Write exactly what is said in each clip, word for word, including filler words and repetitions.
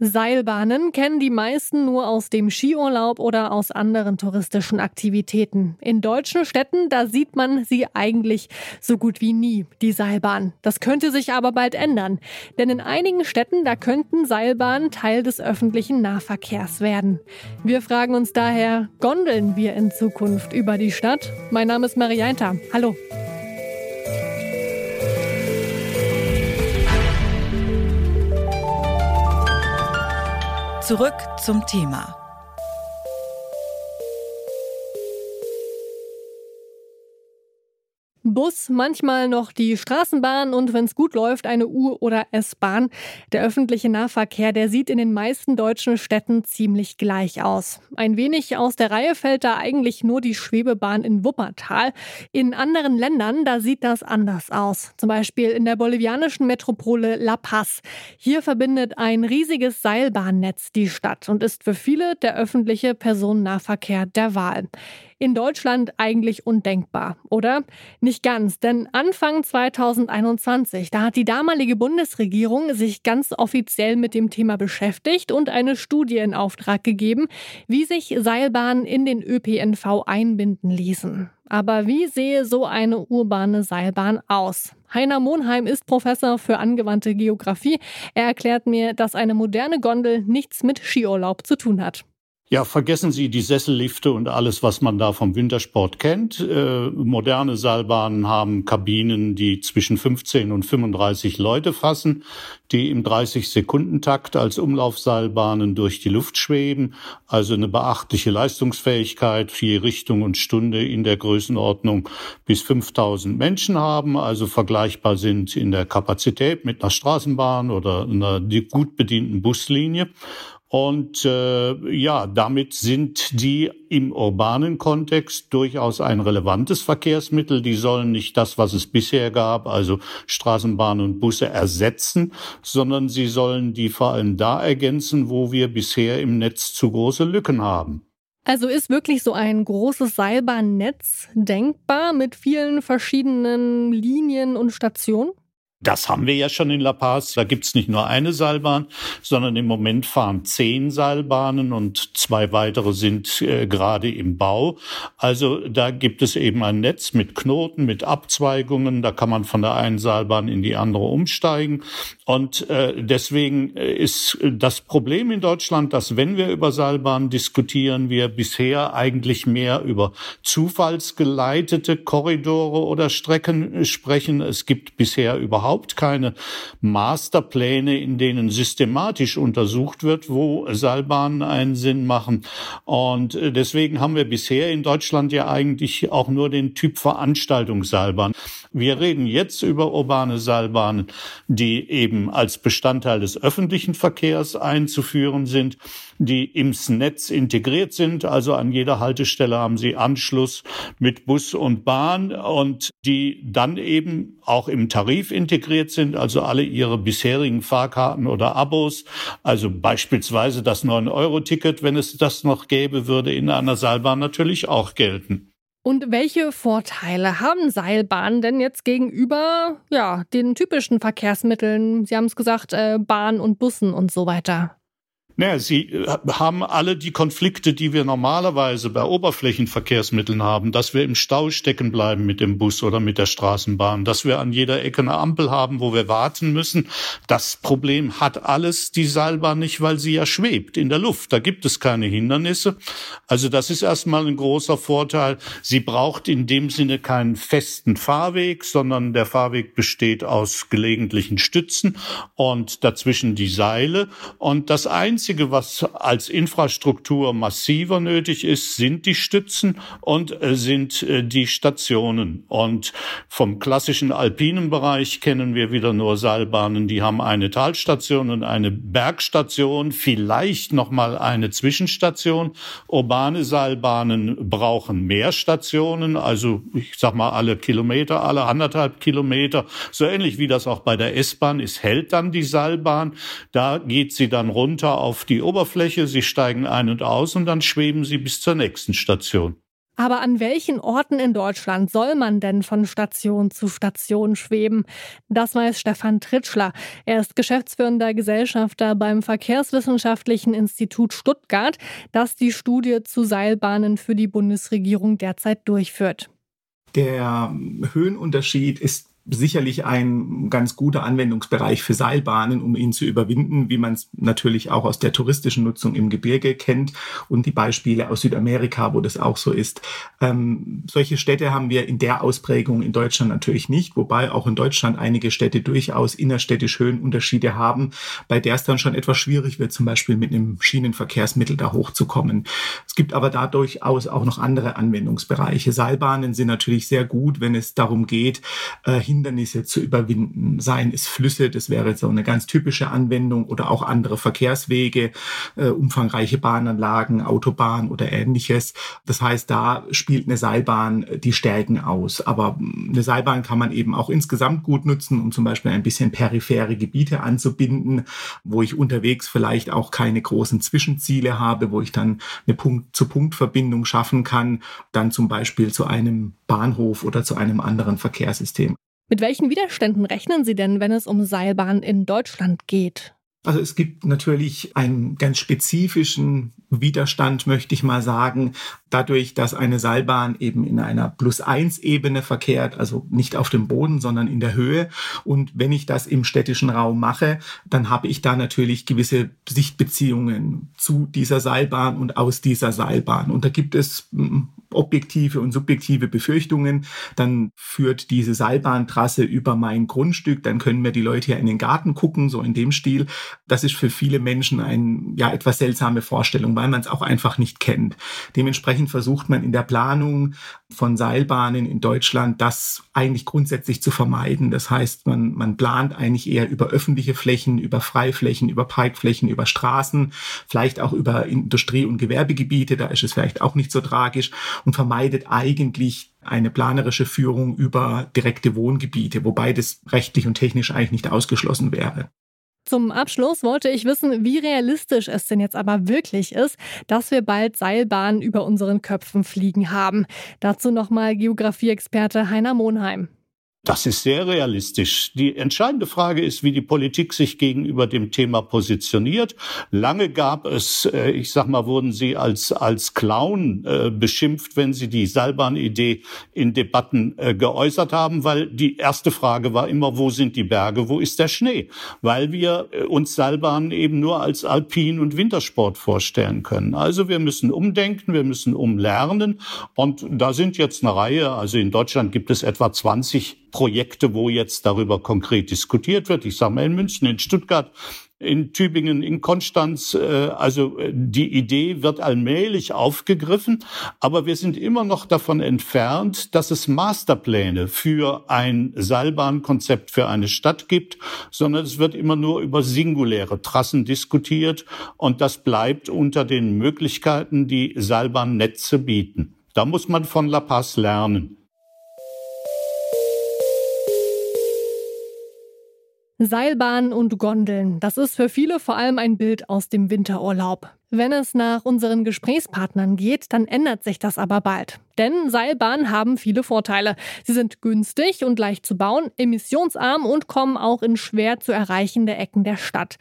Seilbahnen kennen die meisten nur aus dem Skiurlaub oder aus anderen touristischen Aktivitäten. In deutschen Städten, da sieht man sie eigentlich so gut wie nie, die Seilbahn. Das könnte sich aber bald ändern. Denn in einigen Städten, da könnten Seilbahnen Teil des öffentlichen Nahverkehrs werden. Wir fragen uns daher, gondeln wir in Zukunft über die Stadt? Mein Name ist Marie Einter. Hallo. Zurück zum Thema. Bus, manchmal noch die Straßenbahn und wenn es gut läuft, eine U- oder S-Bahn. Der öffentliche Nahverkehr, der sieht in den meisten deutschen Städten ziemlich gleich aus. Ein wenig aus der Reihe fällt da eigentlich nur die Schwebebahn in Wuppertal. In anderen Ländern, da sieht das anders aus. Zum Beispiel in der bolivianischen Metropole La Paz. Hier verbindet ein riesiges Seilbahnnetz die Stadt und ist für viele der öffentliche Personennahverkehr der Wahl. In Deutschland eigentlich undenkbar, oder? Nicht ganz, denn Anfang zweitausendeinundzwanzig, da hat die damalige Bundesregierung sich ganz offiziell mit dem Thema beschäftigt und eine Studie in Auftrag gegeben, wie sich Seilbahnen in den Ö P N V einbinden ließen. Aber wie sehe so eine urbane Seilbahn aus? Heiner Monheim ist Professor für angewandte Geografie. Er erklärt mir, dass eine moderne Gondel nichts mit Skiurlaub zu tun hat. Ja, vergessen Sie die Sessellifte und alles, was man da vom Wintersport kennt. Äh, moderne Seilbahnen haben Kabinen, die zwischen fünfzehn und fünfunddreißig Leute fassen, die im dreißig-Sekunden-Takt als Umlaufseilbahnen durch die Luft schweben. Also eine beachtliche Leistungsfähigkeit, je Richtung und Stunde in der Größenordnung bis fünftausend Menschen haben. Also vergleichbar sind in der Kapazität mit einer Straßenbahn oder einer gut bedienten Buslinie. Und äh, ja, damit sind die im urbanen Kontext durchaus ein relevantes Verkehrsmittel. Die sollen nicht das, was es bisher gab, also Straßenbahnen und Busse ersetzen, sondern sie sollen die vor allem da ergänzen, wo wir bisher im Netz zu große Lücken haben. Also ist wirklich so ein großes Seilbahnnetz denkbar mit vielen verschiedenen Linien und Stationen? Das haben wir ja schon in La Paz. Da gibt's nicht nur eine Seilbahn, sondern im Moment fahren zehn Seilbahnen und zwei weitere sind äh, gerade im Bau. Also da gibt es eben ein Netz mit Knoten, mit Abzweigungen. Da kann man von der einen Seilbahn in die andere umsteigen. Und äh, deswegen ist das Problem in Deutschland, dass wenn wir über Seilbahnen diskutieren, wir bisher eigentlich mehr über zufallsgeleitete Korridore oder Strecken sprechen. Es gibt bisher überhaupt überhaupt keine Masterpläne, in denen systematisch untersucht wird, wo Seilbahnen einen Sinn machen. Und deswegen haben wir bisher in Deutschland ja eigentlich auch nur den Typ Veranstaltungsseilbahn. Wir reden jetzt über urbane Seilbahnen, die eben als Bestandteil des öffentlichen Verkehrs einzuführen sind, die ins Netz integriert sind. Also an jeder Haltestelle haben sie Anschluss mit Bus und Bahn und die dann eben auch im Tarif integriert integriert sind, also alle ihre bisherigen Fahrkarten oder Abos, also beispielsweise das neun-Euro-Ticket, wenn es das noch gäbe, würde in einer Seilbahn natürlich auch gelten. Und welche Vorteile haben Seilbahnen denn jetzt gegenüber ja, den typischen Verkehrsmitteln? Sie haben es gesagt, äh, Bahn und Bussen und so weiter. Naja, sie haben alle die Konflikte, die wir normalerweise bei Oberflächenverkehrsmitteln haben, dass wir im Stau stecken bleiben mit dem Bus oder mit der Straßenbahn, dass wir an jeder Ecke eine Ampel haben, wo wir warten müssen. Das Problem hat alles die Seilbahn nicht, weil sie ja schwebt in der Luft. Da gibt es keine Hindernisse. Also das ist erstmal ein großer Vorteil. Sie braucht in dem Sinne keinen festen Fahrweg, sondern der Fahrweg besteht aus gelegentlichen Stützen und dazwischen die Seile. Und das Einzige, Das Einzige, was als Infrastruktur massiver nötig ist, sind die Stützen und sind die Stationen. Und vom klassischen alpinen Bereich kennen wir wieder nur Seilbahnen, die haben eine Talstation und eine Bergstation, vielleicht nochmal eine Zwischenstation. Urbane Seilbahnen brauchen mehr Stationen, also ich sag mal alle Kilometer, alle anderthalb Kilometer. So ähnlich wie das auch bei der S-Bahn ist, hält dann die Seilbahn. Da geht sie dann runter auf die Oberfläche, sie steigen ein und aus und dann schweben sie bis zur nächsten Station. Aber an welchen Orten in Deutschland soll man denn von Station zu Station schweben? Das weiß Stefan Tritschler. Er ist geschäftsführender Gesellschafter beim Verkehrswissenschaftlichen Institut Stuttgart, das die Studie zu Seilbahnen für die Bundesregierung derzeit durchführt. Der Höhenunterschied ist sicherlich ein ganz guter Anwendungsbereich für Seilbahnen, um ihn zu überwinden, wie man es natürlich auch aus der touristischen Nutzung im Gebirge kennt und die Beispiele aus Südamerika, wo das auch so ist. Ähm, solche Städte haben wir in der Ausprägung in Deutschland natürlich nicht, wobei auch in Deutschland einige Städte durchaus innerstädtisch Höhenunterschiede haben, bei der es dann schon etwas schwierig wird, zum Beispiel mit einem Schienenverkehrsmittel da hochzukommen. Es gibt aber da durchaus auch noch andere Anwendungsbereiche. Seilbahnen sind natürlich sehr gut, wenn es darum geht, äh, Hindernisse zu überwinden. Seien es Flüsse, das wäre jetzt so eine ganz typische Anwendung, oder auch andere Verkehrswege, äh, umfangreiche Bahnanlagen, Autobahnen oder ähnliches. Das heißt, da spielt eine Seilbahn die Stärken aus. Aber eine Seilbahn kann man eben auch insgesamt gut nutzen, um zum Beispiel ein bisschen periphere Gebiete anzubinden, wo ich unterwegs vielleicht auch keine großen Zwischenziele habe, wo ich dann eine Punkt-zu-Punkt-Verbindung schaffen kann, dann zum Beispiel zu einem Bahnhof oder zu einem anderen Verkehrssystem. Mit welchen Widerständen rechnen Sie denn, wenn es um Seilbahnen in Deutschland geht? Also es gibt natürlich einen ganz spezifischen Widerstand, möchte ich mal sagen, dadurch, dass eine Seilbahn eben in einer Plus eins Ebene verkehrt, also nicht auf dem Boden, sondern in der Höhe. Und wenn ich das im städtischen Raum mache, dann habe ich da natürlich gewisse Sichtbeziehungen zu dieser Seilbahn und aus dieser Seilbahn. Und da gibt es objektive und subjektive Befürchtungen. Dann führt diese Seilbahntrasse über mein Grundstück, dann können mir die Leute ja in den Garten gucken, so in dem Stil. Das ist für viele Menschen eine ja, etwas seltsame Vorstellung, weil man es auch einfach nicht kennt. Dementsprechend versucht man in der Planung von Seilbahnen in Deutschland das eigentlich grundsätzlich zu vermeiden. Das heißt, man, man plant eigentlich eher über öffentliche Flächen, über Freiflächen, über Parkflächen, über Straßen, vielleicht auch über Industrie- und Gewerbegebiete, da ist es vielleicht auch nicht so tragisch, und vermeidet eigentlich eine planerische Führung über direkte Wohngebiete, wobei das rechtlich und technisch eigentlich nicht ausgeschlossen wäre. Zum Abschluss wollte ich wissen, wie realistisch es denn jetzt aber wirklich ist, dass wir bald Seilbahnen über unseren Köpfen fliegen haben. Dazu nochmal Geografie-Experte Heiner Monheim. Das ist sehr realistisch. Die entscheidende Frage ist, wie die Politik sich gegenüber dem Thema positioniert. Lange gab es, ich sag mal, wurden sie als als Clown beschimpft, wenn sie die Seilbahnidee in Debatten geäußert haben, weil die erste Frage war immer, wo sind die Berge, wo ist der Schnee? Weil wir uns Seilbahnen eben nur als Alpin- und Wintersport vorstellen können. Also wir müssen umdenken, wir müssen umlernen, und da sind jetzt eine Reihe, also in Deutschland gibt es etwa zwanzig Projekte, wo jetzt darüber konkret diskutiert wird. Ich sage mal in München, in Stuttgart, in Tübingen, in Konstanz. Also die Idee wird allmählich aufgegriffen, aber wir sind immer noch davon entfernt, dass es Masterpläne für ein Seilbahnkonzept für eine Stadt gibt, sondern es wird immer nur über singuläre Trassen diskutiert, und das bleibt unter den Möglichkeiten, die Seilbahnnetze bieten. Da muss man von La Paz lernen. Seilbahnen und Gondeln, das ist für viele vor allem ein Bild aus dem Winterurlaub. Wenn es nach unseren Gesprächspartnern geht, dann ändert sich das aber bald. Denn Seilbahnen haben viele Vorteile. Sie sind günstig und leicht zu bauen, emissionsarm und kommen auch in schwer zu erreichende Ecken der Stadt.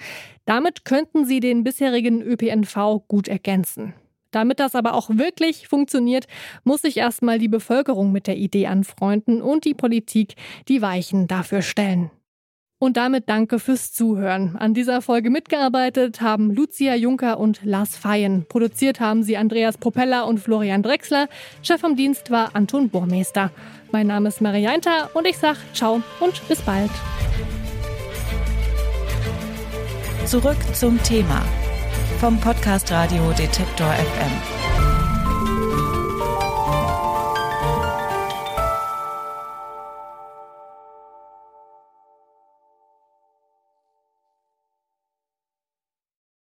Damit könnten sie den bisherigen ÖPNV gut ergänzen. Damit das aber auch wirklich funktioniert, muss sich erstmal die Bevölkerung mit der Idee anfreunden und die Politik die Weichen dafür stellen. Und damit danke fürs Zuhören. An dieser Folge mitgearbeitet haben Lucia Juncker und Lars Feyen. Produziert haben sie Andreas Propeller und Florian Drechsler. Chef am Dienst war Anton Bormester. Mein Name ist Marianta und ich sage ciao und bis bald. Zurück zum Thema vom Podcast Radio Detektor F M.